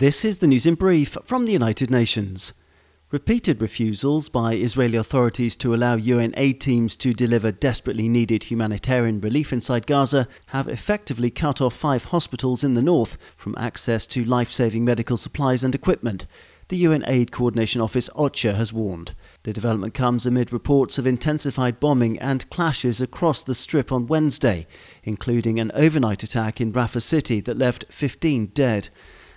This is the news in brief from the United Nations. Repeated refusals by Israeli authorities to allow UN aid teams to deliver desperately needed humanitarian relief inside Gaza have effectively cut off 5 hospitals in the north from access to life-saving medical supplies and equipment, the UN Aid Coordination Office OCHA has warned. The development comes amid reports of intensified bombing and clashes across the Strip on Wednesday, including an overnight attack in Rafah city that left 15 dead.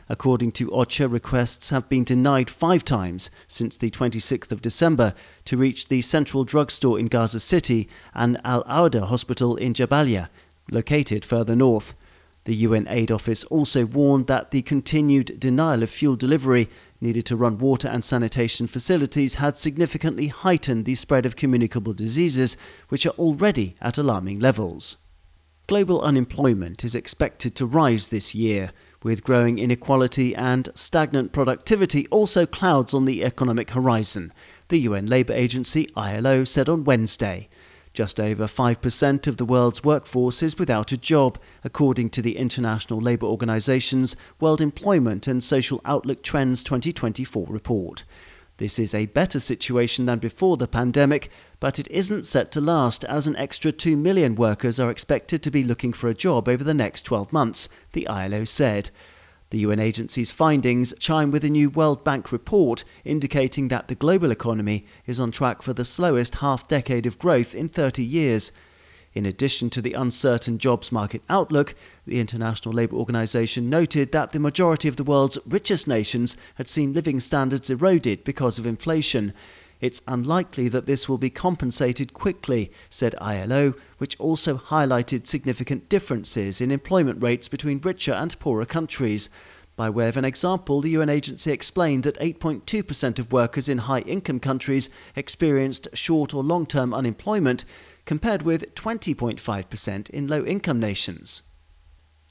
According to OCHA, requests have been denied 5 times since the 26th of December to reach the central drugstore in Gaza City and Al-Awda Hospital in Jabalia, located further north. The UN Aid Office also warned that the continued denial of fuel delivery needed to run water and sanitation facilities had significantly heightened the spread of communicable diseases, which are already at alarming levels. Global unemployment is expected to rise this year, with growing inequality and stagnant productivity also clouds on the economic horizon, the UN Labour Agency ILO said on Wednesday. Just over 5% of the world's workforce is without a job, according to the International Labour Organization's World Employment and Social Outlook Trends 2024 report. This is a better situation than before the pandemic, but it isn't set to last, as an extra 2 million workers are expected to be looking for a job over the next 12 months, the ILO said. The UN agency's findings chime with a new World Bank report indicating that the global economy is on track for the slowest half-decade of growth in 30 years. In addition to the uncertain jobs market outlook, the International Labour Organization noted that the majority of the world's richest nations had seen living standards eroded because of inflation. It's unlikely that this will be compensated quickly, said ILO, which also highlighted significant differences in employment rates between richer and poorer countries. By way of an example, the UN agency explained that 8.2% of workers in high-income countries experienced short or long-term unemployment, compared with 20.5% in low-income nations.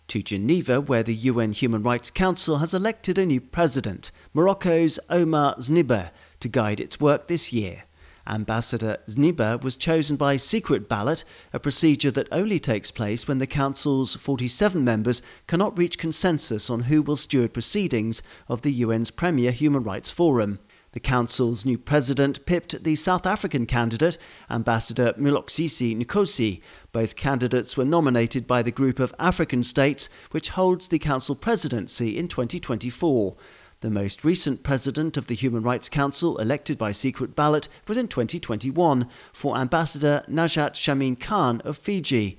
To Geneva, where the UN Human Rights Council has elected a new president, Morocco's Omar Zniber, to guide its work this year. Ambassador Zniber was chosen by secret ballot, a procedure that only takes place when the Council's 47 members cannot reach consensus on who will steward proceedings of the UN's premier human rights forum. The Council's new president pipped the South African candidate, Ambassador Muloxisi Nkosi. Both candidates were nominated by the group of African states, which holds the Council presidency in 2024. The most recent president of the Human Rights Council, elected by secret ballot, was in 2021 for Ambassador Najat Shamin Khan of Fiji.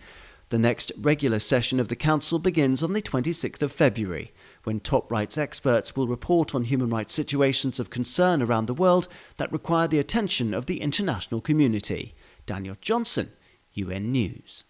The next regular session of the Council begins on the 26th of February, when top rights experts will report on human rights situations of concern around the world that require the attention of the international community. Daniel Johnson, UN News.